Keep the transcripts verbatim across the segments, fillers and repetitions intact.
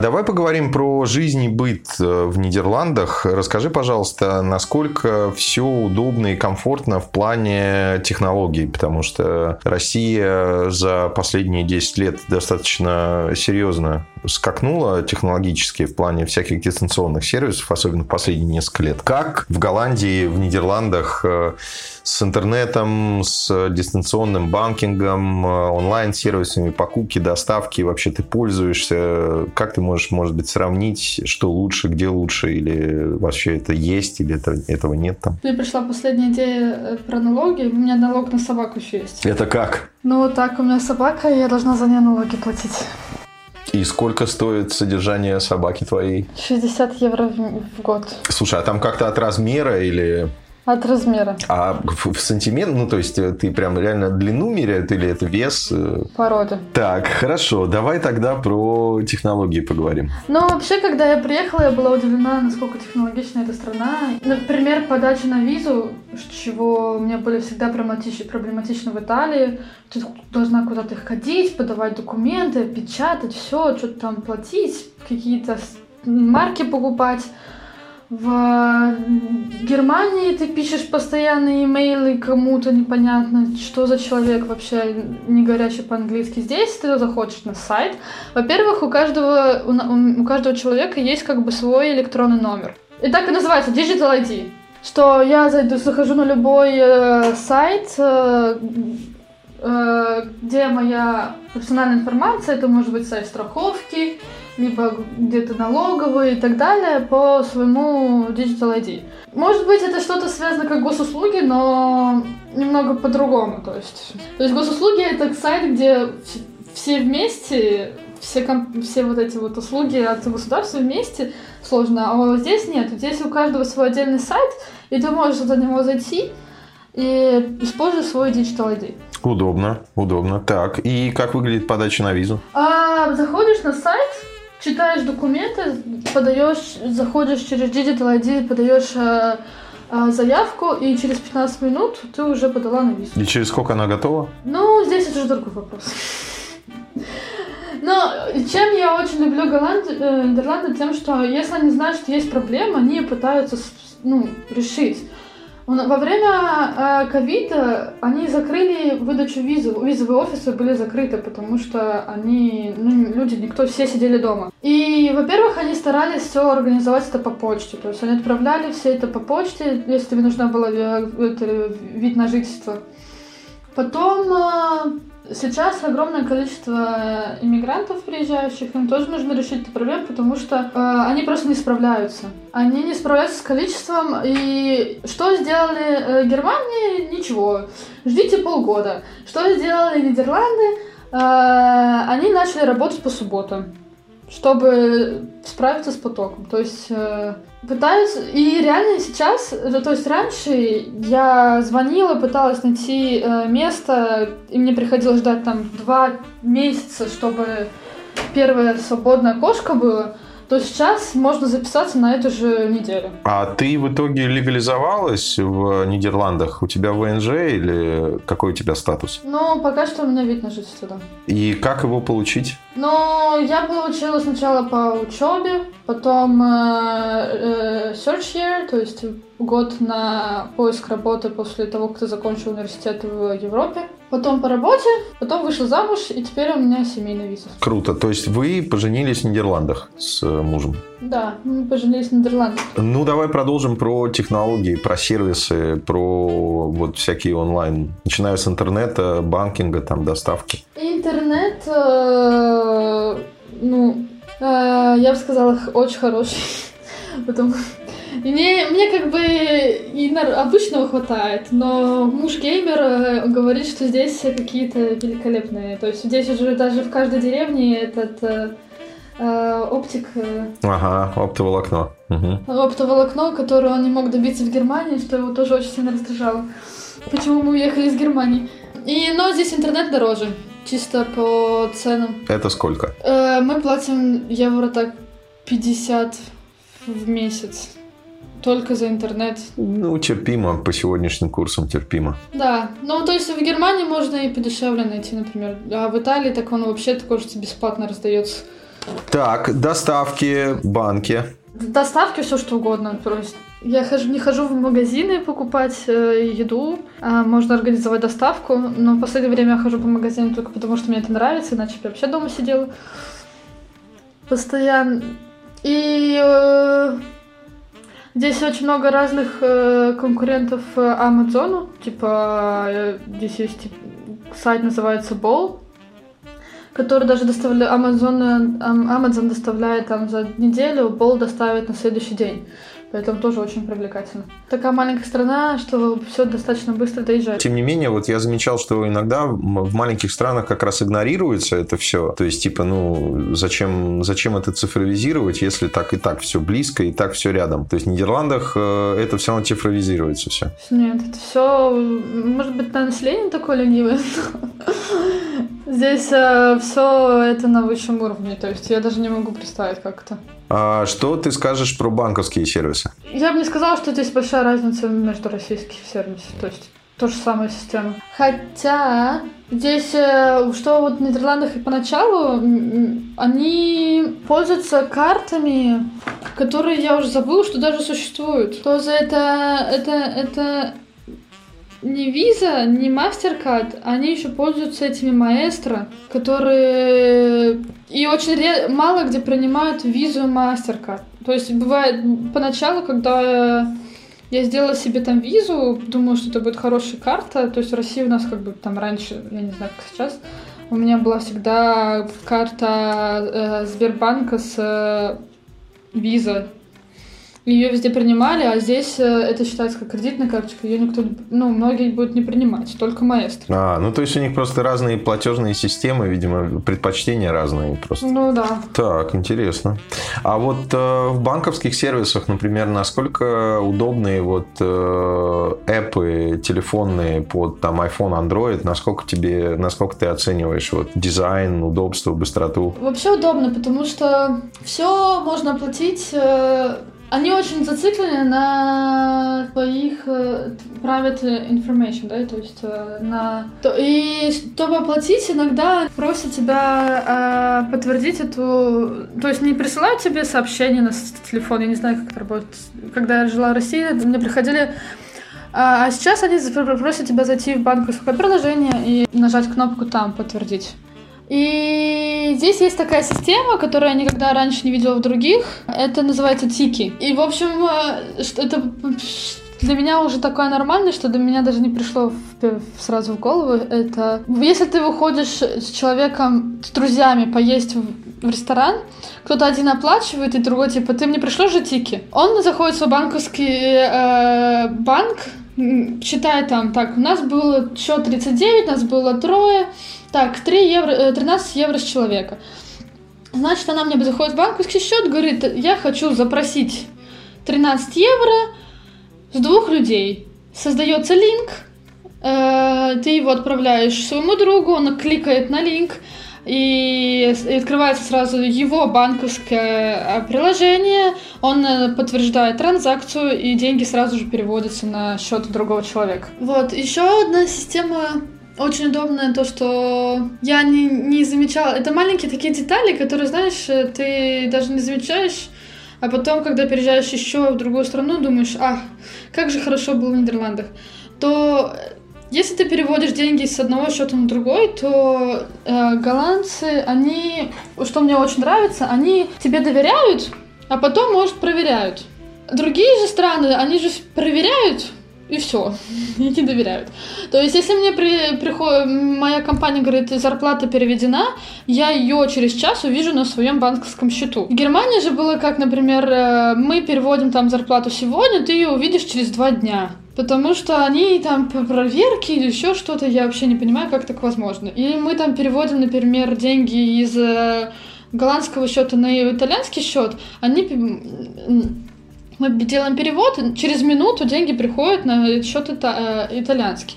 Давай поговорим про жизнь и быт в Нидерландах. Расскажи, пожалуйста, насколько все удобно и комфортно в плане технологий, потому что Россия за последние десять лет достаточно серьезно скакнула технологически в плане всяких дистанционных сервисов, особенно в последние несколько лет. Как в Голландии, в Нидерландах с интернетом, с дистанционным банкингом, онлайн-сервисами, покупки, доставки вообще ты пользуешься? Как ты можешь, может быть, сравнить, что лучше, где лучше, или вообще это есть, или это, этого нет там? Мне пришла последняя идея про налоги. У меня налог на собаку еще есть. Это как? Ну, так, у меня собака, и я должна за нее налоги платить. И сколько стоит содержание собаки твоей? шестьдесят евро в, в год. Слушай, а там как-то от размера или... От размера. А в сантиметр? Ну, то есть, ты прям реально длину меряют или это вес? Порода. Так, хорошо. Давай тогда про технологии поговорим. Ну, вообще, когда я приехала, я была удивлена, насколько технологична эта страна. Например, подача на визу, чего у меня были всегда проблематично в Италии. Ты должна куда-то ходить, подавать документы, печатать, все, что-то там платить, какие-то марки покупать. В Германии ты пишешь постоянные имейлы кому-то непонятно, что за человек вообще не говорящий по-английски. Здесь ты заходишь на сайт. Во-первых, у каждого, у, у каждого человека есть как бы свой электронный номер. И так и называется Digital ай ди. Что я зайду, захожу на любой э, сайт, э, э, где моя персональная информация, это может быть сайт страховки, либо где-то налоговые и так далее, по своему Digital ай ди. Может быть, это что-то связано как госуслуги, но немного по-другому. То есть, то есть госуслуги — это сайт, где все вместе, все, комп- все вот эти вот услуги от государства вместе сложно, а вот здесь нет. Здесь у каждого свой отдельный сайт, и ты можешь до него зайти и используешь свой Digital ай ди. Удобно, удобно. Так, и как выглядит подача на визу? А, заходишь на сайт, читаешь документы, подаешь, заходишь через Digital ай ди, подаешь э, э, заявку, и через пятнадцать минут ты уже подала на визу. И через сколько она готова? Ну, здесь это уже другой вопрос. Но чем я очень люблю Нидерланды, тем, что если они знают, что есть проблема, они пытаются решить. Во время ковида они закрыли выдачу визы, визовые офисы были закрыты, потому что они, ну, люди, никто, все сидели дома. И, во-первых, они старались все организовать это по почте, то есть они отправляли все это по почте, если тебе нужна была вид на жительство. Потом сейчас огромное количество иммигрантов приезжающих, им тоже нужно решить эту проблему, потому что э, они просто не справляются. Они не справляются с количеством, и что сделали э, Германия? Ничего. Ждите полгода. Что сделали Нидерланды? Э, они начали работать по субботам, чтобы справиться с потоком. То есть э, пытаются... И реально сейчас... То есть раньше я звонила, пыталась найти э, место, и мне приходилось ждать там два месяца, чтобы первое свободное окошко было. То сейчас можно записаться на эту же неделю. А ты в итоге легализовалась в Нидерландах? У тебя вэ эн жэ или какой у тебя статус? Ну, пока что у меня вид на жительство, да. И как его получить? Ну, я получила сначала по учебе, потом э, э, search year, то есть год на поиск работы после того, как ты закончил университет в Европе. Потом по работе, потом вышла замуж, и теперь у меня семейная виза. Круто. То есть вы поженились в Нидерландах с мужем? Да, мы поженились в Нидерландах. Ну, давай продолжим про технологии, про сервисы, про вот всякие онлайн. Начиная с интернета, банкинга, там, доставки. Интернет, ну, я бы сказала, очень хороший. Потому что... Мне, мне как бы и обычного хватает, но муж-геймер говорит, что здесь какие-то великолепные. То есть здесь уже даже в каждой деревне этот э, оптик... Ага, оптоволокно. Угу. Оптоволокно, которое он не мог добиться в Германии, что его тоже очень сильно раздражало. Почему мы уехали из Германии. И, но здесь интернет дороже, чисто по ценам. Это сколько? Э, мы платим евро так пятьдесят в месяц. Только за интернет. Ну, терпимо, по сегодняшним курсам терпимо. Да, ну то есть в Германии можно и подешевле найти, например. А в Италии так он вообще, такой же бесплатно раздается. Так, доставки, банки. Доставки, все что угодно. То есть я хожу, не хожу в магазины покупать э, еду. Э, можно организовать доставку, но в последнее время я хожу по магазинам только потому, что мне это нравится, иначе я вообще дома сидела постоянно. И э, здесь очень много разных э, конкурентов Амазону. Типа э, здесь есть тип, сайт, называется Бол, который даже доставляет, Amazon, Amazon доставляет там за неделю, Бол доставит на следующий день. Поэтому тоже очень привлекательно. Такая маленькая страна, что все достаточно быстро доезжает. Тем не менее, вот я замечал, что иногда в маленьких странах как раз игнорируется это все. То есть, типа, ну, зачем, зачем это цифровизировать, если так и так все близко, и так все рядом. То есть, в Нидерландах это все равно цифровизируется все. Нет, это все... Может быть, население такое ленивое. Здесь все это на высшем уровне. То есть, я даже не могу представить, как это. А что ты скажешь про банковские сервисы? Я бы не сказала, что здесь большая разница между российскими сервисами, то есть то же самое система. Хотя здесь, что вот в Нидерландах и поначалу, они пользуются картами, которые я уже забыла, что даже существуют. То за это, это, это не Visa, не MasterCard, они еще пользуются этими Maestro, которые... И очень ре... мало где принимают визу MasterCard. То есть бывает поначалу, когда я сделала себе там визу, думала, что это будет хорошая карта. То есть в России у нас как бы там раньше, я не знаю, как сейчас, у меня была всегда карта э, Сбербанка с э, Visa. Ее везде принимали, а здесь это считается как кредитная карточка, ее никто, ну, многие будут не принимать, только Маэстро. А, ну то есть у них просто разные платежные системы, видимо, предпочтения разные просто. Ну да. Так, интересно. А вот э, в банковских сервисах, например, насколько удобные вот э, эпы телефонные под там iPhone, Android, насколько тебе, насколько ты оцениваешь вот дизайн, удобство, быстроту? Вообще удобно, потому что все можно оплатить. Э, Они очень зациклены на твоих private information, да, то есть на... И чтобы оплатить, иногда просят тебя э, подтвердить эту... То есть не присылают тебе сообщения на телефон, я не знаю, как это работает. Когда я жила в России, мне приходили... А сейчас они просят тебя зайти в банковское приложение и нажать кнопку там «Подтвердить». И здесь есть такая система, которую я никогда раньше не видела в других. Это называется Tiki. И, в общем, это для меня уже такое нормальное, что до меня даже не пришло сразу в голову. Это если ты выходишь с человеком, с друзьями поесть в ресторан, кто-то один оплачивает, и другой типа, ты мне пришлешь же Tiki. Он заходит в свой банковский э, банк, считай там, так, у нас было счет тридцать девять, нас было трое, так, три евро, тринадцать евро с человека. Значит, она мне заходит в банковский счет, говорит, я хочу запросить тринадцать евро с двух людей. Создается линк, э, ты его отправляешь своему другу, он кликает на линк, и открывается сразу его банковское приложение, он подтверждает транзакцию, и деньги сразу же переводятся на счет другого человека. Вот, еще одна система очень удобная, то, что я не, не замечала. Это маленькие такие детали, которые, знаешь, ты даже не замечаешь, а потом, когда переезжаешь еще в другую страну, думаешь, а, как же хорошо было в Нидерландах, то... Если ты переводишь деньги с одного счета на другой, то э, голландцы, они, что мне очень нравится, они тебе доверяют, а потом, может, проверяют. Другие же страны, они же проверяют, и все, и не доверяют. То есть, если мне при, приходит, моя компания говорит, зарплата переведена, я ее через час увижу на своем банковском счету. В Германии же было как, например, э, мы переводим там зарплату сегодня, ты ее увидишь через два дня. Потому что они там по проверке или еще что-то, я вообще не понимаю, как так возможно. Или мы там переводим, например, деньги из голландского счета на итальянский счет, они... мы делаем перевод, и через минуту деньги приходят на счет ита... итальянский.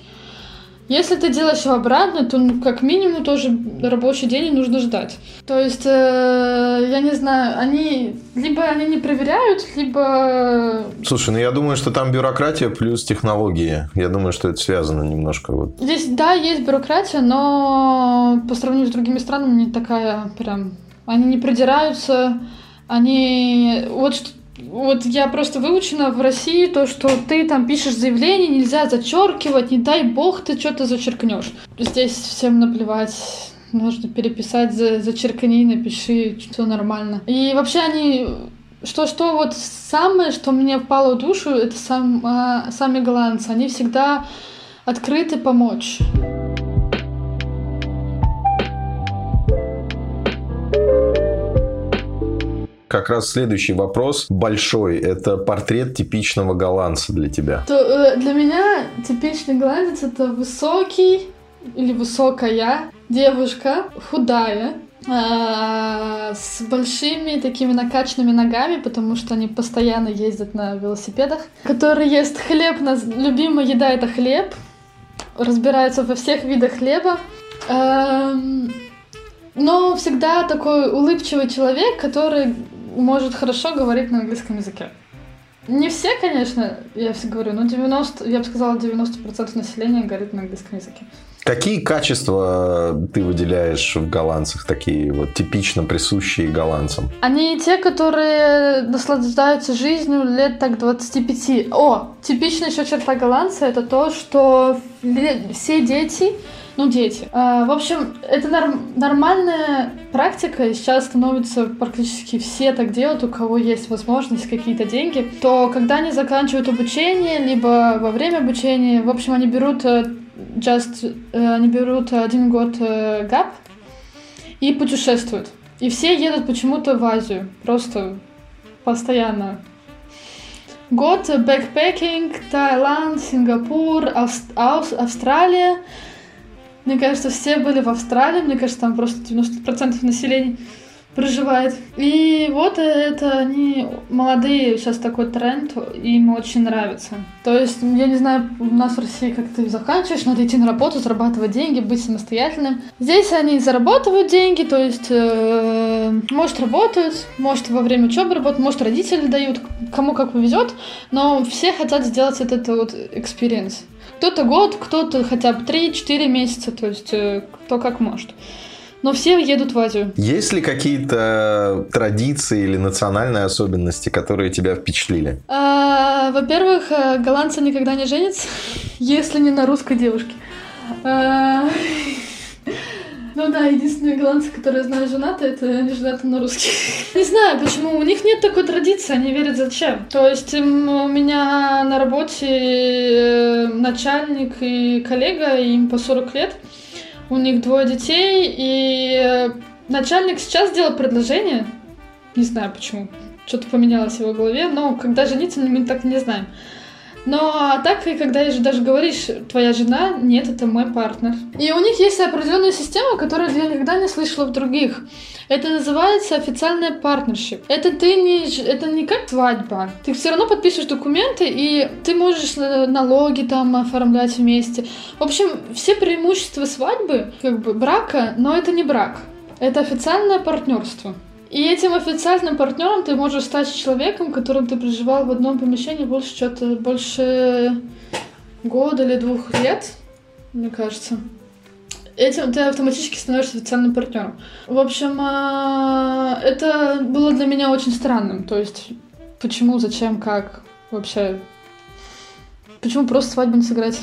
Если ты делаешь обратно, то ну, как минимум тоже рабочий день нужно ждать. То есть, э, я не знаю, они либо они не проверяют, либо... Слушай, ну я думаю, что там бюрократия плюс технологии. Я думаю, что это связано немножко. Вот. Здесь, да, есть бюрократия, но по сравнению с другими странами не такая прям Они не придираются, они... Вот, вот я просто выучена в России то, что ты там пишешь заявление, нельзя зачеркивать, не дай бог ты что-то зачеркнешь. Здесь всем наплевать. Нужно переписать, зачеркни, напиши, все нормально. И вообще они... Что-что вот самое, что мне впало в душу, это сам, а, сами голландцы. Они всегда открыты помочь. Как раз следующий вопрос большой. Это портрет типичного голландца для тебя. То, для меня типичный голландец — это высокий или высокая девушка, худая, с большими такими накачанными ногами, потому что они постоянно ездят на велосипедах, которые ест хлеб. Любимая еда — это хлеб. Разбираются во всех видах хлеба. Но всегда такой улыбчивый человек, который может хорошо говорить на английском языке. Не все, конечно, я все говорю, но девяносто, я бы сказала, девяносто процентов населения говорит на английском языке. Какие качества ты выделяешь в голландцах, такие вот типично присущие голландцам? Они те, которые наслаждаются жизнью лет так двадцати пяти. О, типичная еще черта голландца — это то, что все дети, ну дети, в общем, это норм, нормальная практика, и сейчас становится практически все так делают, у кого есть возможность, какие-то деньги, то когда они заканчивают обучение, либо во время обучения, в общем, они берут... Just, э, они берут один год э, гап и путешествуют. И все едут почему-то в Азию. Просто постоянно. Год, бэкпекинг, Таиланд, Сингапур, Авст, Авст, Австралия. Мне кажется, все были в Австралии. Мне кажется, там просто девяносто процентов населения проживает. И вот это они молодые, сейчас такой тренд, им очень нравится. То есть, я не знаю, у нас в России как ты заканчиваешь, надо идти на работу, зарабатывать деньги, быть самостоятельным. Здесь они зарабатывают деньги, то есть, э, может, работают, может, во время учебы работают, может, родители дают, кому как повезет, но все хотят сделать этот вот экспириенс. Кто-то год, кто-то хотя бы три-четыре месяца, то есть, э, кто как может. Но все едут в Азию. Есть ли какие-то традиции или национальные особенности, которые тебя впечатлили? А, во-первых, голландцы никогда не женятся, если не на русской девушке. А, ну да, единственные голландцы, которые я знаю, женаты, это они женаты на русских. Не знаю, почему. У них нет такой традиции, они верят зачем. То есть у меня на работе начальник и коллега, им по сорок лет. У них двое детей, и начальник сейчас сделал предложение. Не знаю почему, что-то поменялось в его голове, но когда жениться, мы так не знаем. Но а так, и когда даже говоришь, твоя жена, нет, это мой партнер. И у них есть определенная система, которую я никогда не слышала в других. Это называется официальное партнершип. Это ты не, это не как свадьба. Ты все равно подписываешь документы, и ты можешь налоги там оформлять вместе. В общем, все преимущества свадьбы, как бы брака, но это не брак. Это официальное партнерство. И этим официальным партнером ты можешь стать человеком, которым ты проживал в одном помещении больше, что-то, больше года или двух лет, мне кажется. Этим ты автоматически становишься официальным партнером. В общем, это было для меня очень странным. То есть, почему, зачем, как вообще... Почему просто свадьбу не сыграть?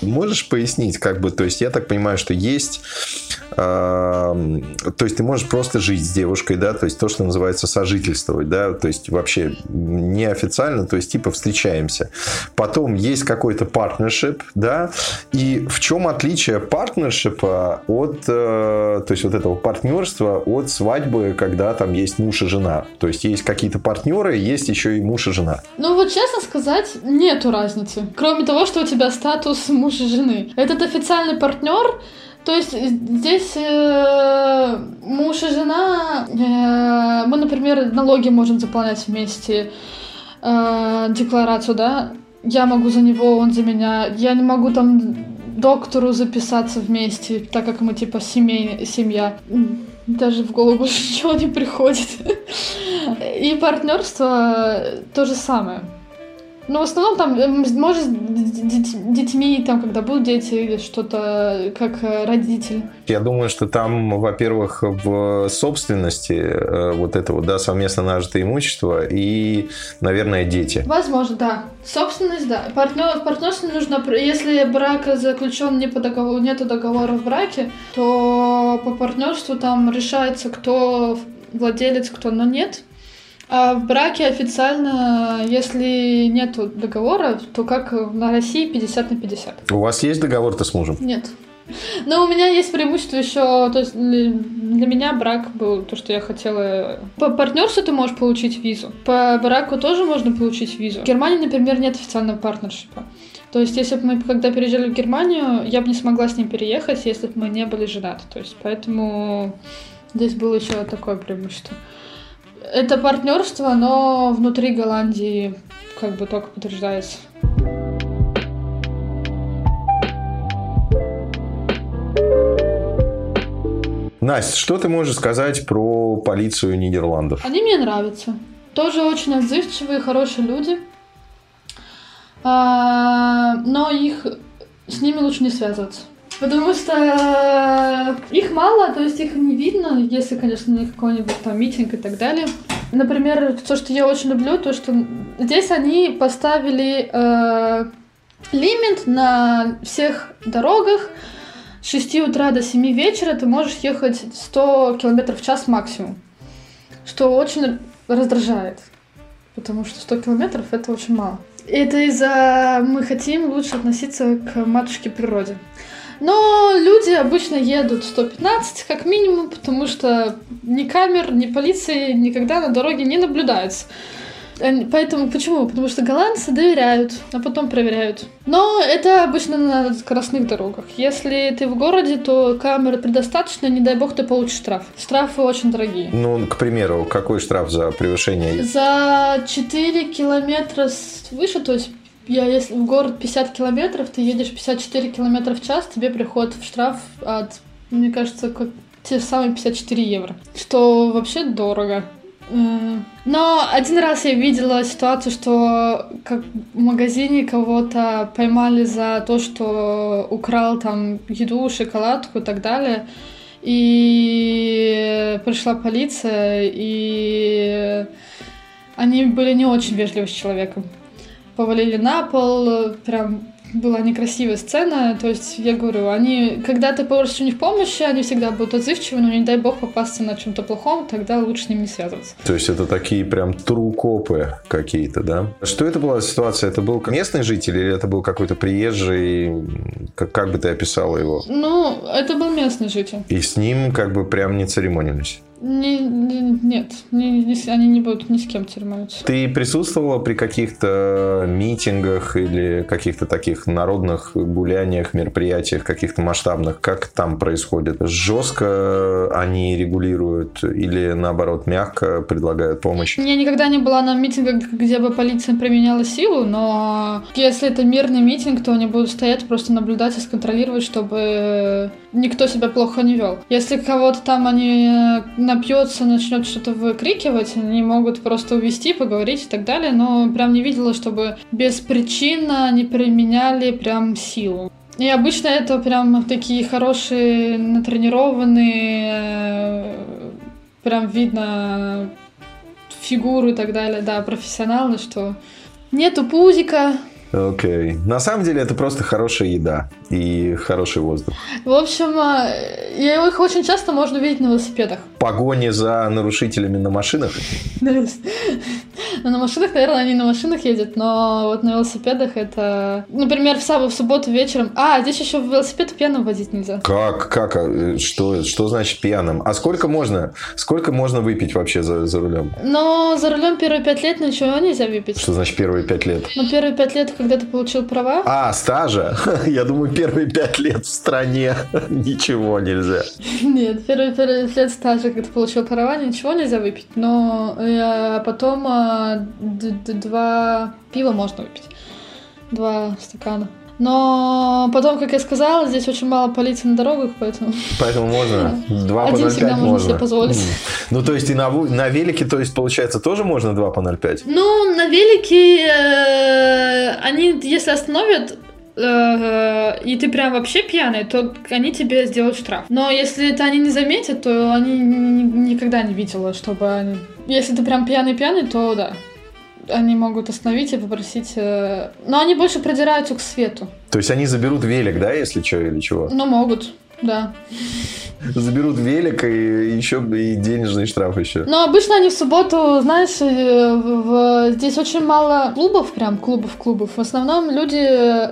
Можешь пояснить, как бы, то есть я так понимаю, что есть, э, то есть ты можешь просто жить с девушкой, да, то есть то, что называется сожительствовать, да, то есть вообще неофициально, то есть типа встречаемся. Потом есть какой-то партнершип, да, и в чем отличие партнершипа от, э, то есть вот этого партнерства от свадьбы, когда там есть муж и жена, то есть есть какие-то партнеры, есть еще и муж и жена. Ну вот честно сказать, нету разницы. Кроме того, что у тебя статус мужа и жены. Этот официальный партнер, то есть здесь э, муж и жена, э, мы, например, налоги можем заполнять вместе, э, декларацию, да, я могу за него, он за меня, я не могу там доктору записаться вместе, так как мы типа семей, семья. Даже в голову ничего не приходит. И партнерство то же самое. Ну, в основном там, может, с детьми, там, когда будут дети или что-то, как родитель. Я думаю, что там, во-первых, в собственности вот это вот, да, совместно нажитое имущество и, наверное, дети. Возможно, да. Собственность, да. Партнер, в партнерстве нужно, если брак заключен не по договору, нету договора в браке, то по партнерству там решается, кто владелец, кто, но нет. А в браке официально, если нет договора, то как на России пятьдесят на пятьдесят. У вас есть договор-то с мужем? Нет. Но у меня есть преимущество еще, то есть для меня брак был то, что я хотела. По партнерству ты можешь получить визу, по браку тоже можно получить визу. В Германии, например, нет официального партнершипа. То есть, если бы мы когда переезжали в Германию, я бы не смогла с ним переехать, если бы мы не были женаты. То есть, поэтому здесь было еще такое преимущество. Это партнерство, но внутри Голландии как бы только подтверждается. Настя, что ты можешь сказать про полицию Нидерландов? Они мне нравятся. Тоже очень отзывчивые, хорошие люди. Но их с ними лучше не связываться. Потому что их мало, то есть их не видно, если, конечно, не какой-нибудь там митинг и так далее. Например, то, что я очень люблю, то, что здесь они поставили э, лимит на всех дорогах. С шести утра до семи вечера ты можешь ехать сто километров в час максимум, что очень раздражает, потому что сто километров это очень мало. Это из-за мы хотим лучше относиться к матушке природе. Но люди обычно едут сто пятнадцать как минимум, потому что ни камер, ни полиции никогда на дороге не наблюдается. Поэтому почему? Потому что голландцы доверяют, а потом проверяют. Но это обычно на скоростных дорогах. Если ты в городе, то камеры предостаточно, не дай бог ты получишь штраф. Штрафы очень дорогие. Ну, к примеру, какой штраф за превышение? За четыре километра свыше, то есть... Я, если в город пятьдесят километров, ты едешь пятьдесят четыре километра в час, тебе приходит в штраф от, мне кажется, как те самые пятьдесят четыре евро, что вообще дорого. Но один раз я видела ситуацию, что как в магазине кого-то поймали за то, что украл там еду, шоколадку и так далее, и пришла полиция, и они были не очень вежливы с человеком. Повалили на пол, прям была некрасивая сцена, то есть я говорю, они, когда ты просишь у них помощи, они всегда будут отзывчивы, но не дай бог попасться на чем-то плохом, тогда лучше с ним не связываться. То есть это такие прям трукопы какие-то, да? Что это была ситуация? Это был местный житель или это был какой-то приезжий? Как, как бы ты описала его? Ну, это был местный житель. И с ним как бы прям не церемонились? Не, не, нет, не, не, они не будут ни с кем церемониться. Ты присутствовала при каких-то митингах или каких-то таких народных гуляниях, мероприятиях, каких-то масштабных? Как там происходит? Жестко они регулируют или, наоборот, мягко предлагают помощь? Я никогда не была на митингах, где бы полиция применяла силу, но если это мирный митинг, то они будут стоять, просто наблюдать и сконтролировать, чтобы никто себя плохо не вел. Если кого-то там они... напьется, начнет что-то выкрикивать, они могут просто увести, поговорить и так далее, но прям не видела, чтобы без причин они применяли прям силу. И обычно это прям такие хорошие, натренированные, прям видно фигуру и так далее, да, профессионалы, что нету пузика. Окей. Okay. На самом деле это просто хорошая еда и хороший воздух. В общем, их очень часто можно видеть на велосипедах. Погони за нарушителями на машинах? На машинах, наверное, они на машинах ездят, но вот на велосипедах это... Например, в субботу, в субботу вечером... А, здесь еще велосипед пьяным водить нельзя. Как? Как? Что, что значит пьяным? А сколько можно? Сколько можно выпить вообще за, за рулем? Ну, за рулем первые пять лет ничего нельзя выпить. Что значит первые пять лет? Ну, первые пять лет, когда ты получил права. А, стажа? Я думаю, первые пять лет в стране ничего нельзя. Нет, первые пять лет стажа, когда ты получил права, ничего нельзя выпить. Но потом... Два пива можно выпить, два стакана. Но потом, как я сказала, здесь очень мало полиции на дорогах, поэтому... Поэтому можно? два по ноль пять всегда можно себе позволить. Ну, то есть, и на, на велике, то есть, получается, тоже можно два по ноль пять? Ну, на велике э, они, если остановят... и ты прям вообще пьяный, то они тебе сделают штраф. Но если это они не заметят, то они никогда не видела, чтобы они... Если ты прям пьяный-пьяный, то да, они могут остановить и попросить... Но они больше продираются к свету. То есть они заберут велик, да, если что, или чего? Ну, могут, да. Заберут велик и еще и денежный штраф еще. Но обычно они в субботу, знаешь, в... здесь очень мало клубов, прям клубов-клубов. В основном люди,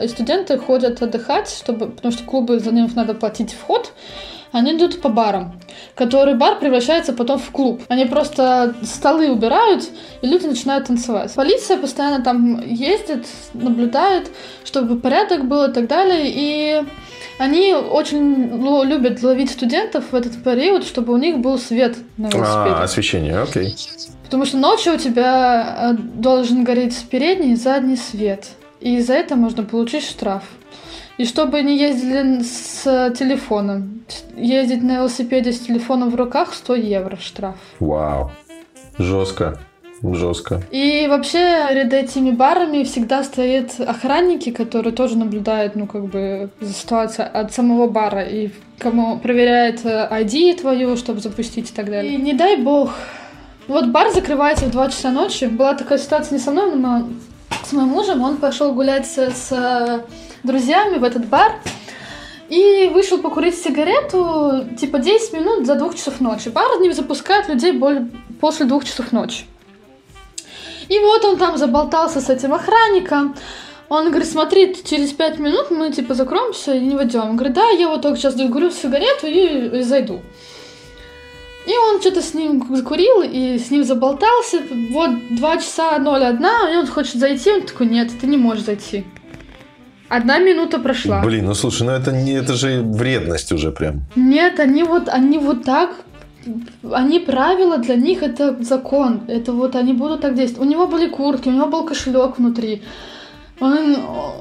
студенты ходят отдыхать, чтобы... потому что клубы, за них надо платить вход. Они идут по барам, который бар превращается потом в клуб. Они просто столы убирают, и люди начинают танцевать. Полиция постоянно там ездит, наблюдает, чтобы порядок был и так далее. И они очень ну, любят ловить студентов в этот период, чтобы у них был свет на велосипеде. А, освещение, окей. Потому что ночью у тебя должен гореть передний и задний свет. И за это можно получить штраф. И чтобы не ездили с телефоном. Ездить на велосипеде с телефоном в руках сто евро штраф. Вау. Жестко. Жестко. И вообще перед этими барами всегда стоят охранники, которые тоже наблюдают, ну, как бы, за ситуацией от самого бара. И кому проверяют ай ди твою, чтобы запустить и так далее. И не дай бог. Вот бар закрывается в два часа ночи. Была такая ситуация не со мной, но с моим мужем. Он пошел гулять с... друзьями в этот бар и вышел покурить сигарету типа десять минут за двух часов ночи. Бар не запускает людей более после двух часов ночи. И вот он там заболтался с этим охранником. Он говорит, смотри, через пять минут мы типа закроемся и не войдем. Он говорит, да, я вот только сейчас докурю сигарету и, и зайду. И он что-то с ним закурил и с ним заболтался. Вот два часа ноль один, и он хочет зайти. Он такой, нет, ты не можешь зайти. Одна минута прошла. Блин, ну слушай, ну это, не, это же вредность уже прям. Нет, они вот, они вот так, они правила, для них это закон. Это вот они будут так действовать. У него были куртки, у него был кошелек внутри. Он,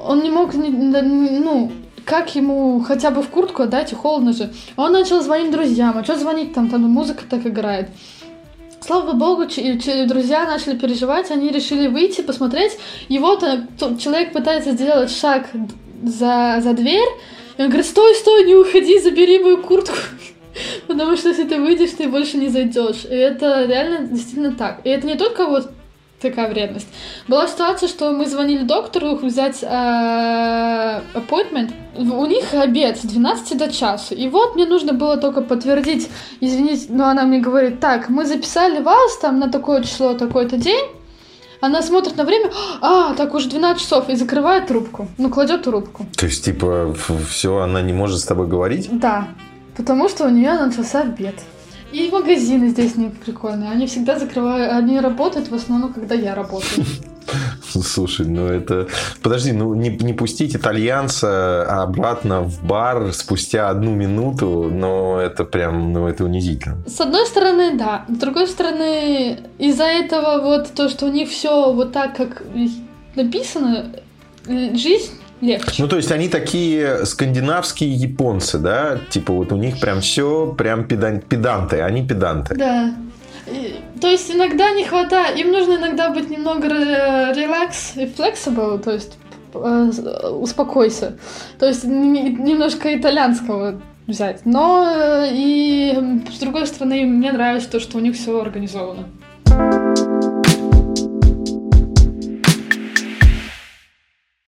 он не мог, ну, как ему хотя бы в куртку отдать, холодно же. Он начал звонить друзьям, а что звонить там, там музыка так играет. Слава богу, друзья начали переживать, они решили выйти, посмотреть. И вот человек пытается сделать шаг за, за дверь, и он говорит, стой, стой, не уходи, забери мою куртку, потому что если ты выйдешь, ты больше не зайдешь. И это реально действительно так. И это не только вот такая вредность. Была ситуация, что мы звонили доктору взять appointment. У них обед с двенадцати до часу. И вот мне нужно было только подтвердить, извините, но она мне говорит, так, мы записали вас там на такое число, такой-то день. Она смотрит на время, а, так уже двенадцать часов, и закрывает трубку. Ну, кладет трубку. То есть, типа, все, она не может с тобой говорить? Да, потому что у нее начался обед. И магазины здесь не прикольные. Они всегда закрывают, они работают в основном, когда я работаю. Слушай, ну это... Подожди, ну не, не пустить итальянца обратно в бар спустя одну минуту, но это прям, ну это унизительно. С одной стороны, да. С другой стороны, из-за этого вот то, что у них все вот так, как написано, жизнь... Легче. Ну, то есть, они такие скандинавские японцы, да? Типа, вот у них прям все, прям педан... педанты, они педанты. Да. И, то есть, иногда не хватает, им нужно иногда быть немного релакс и флексибл, то есть, успокойся. То есть, немножко итальянского взять. Но и, с другой стороны, мне нравится то, что у них все организовано.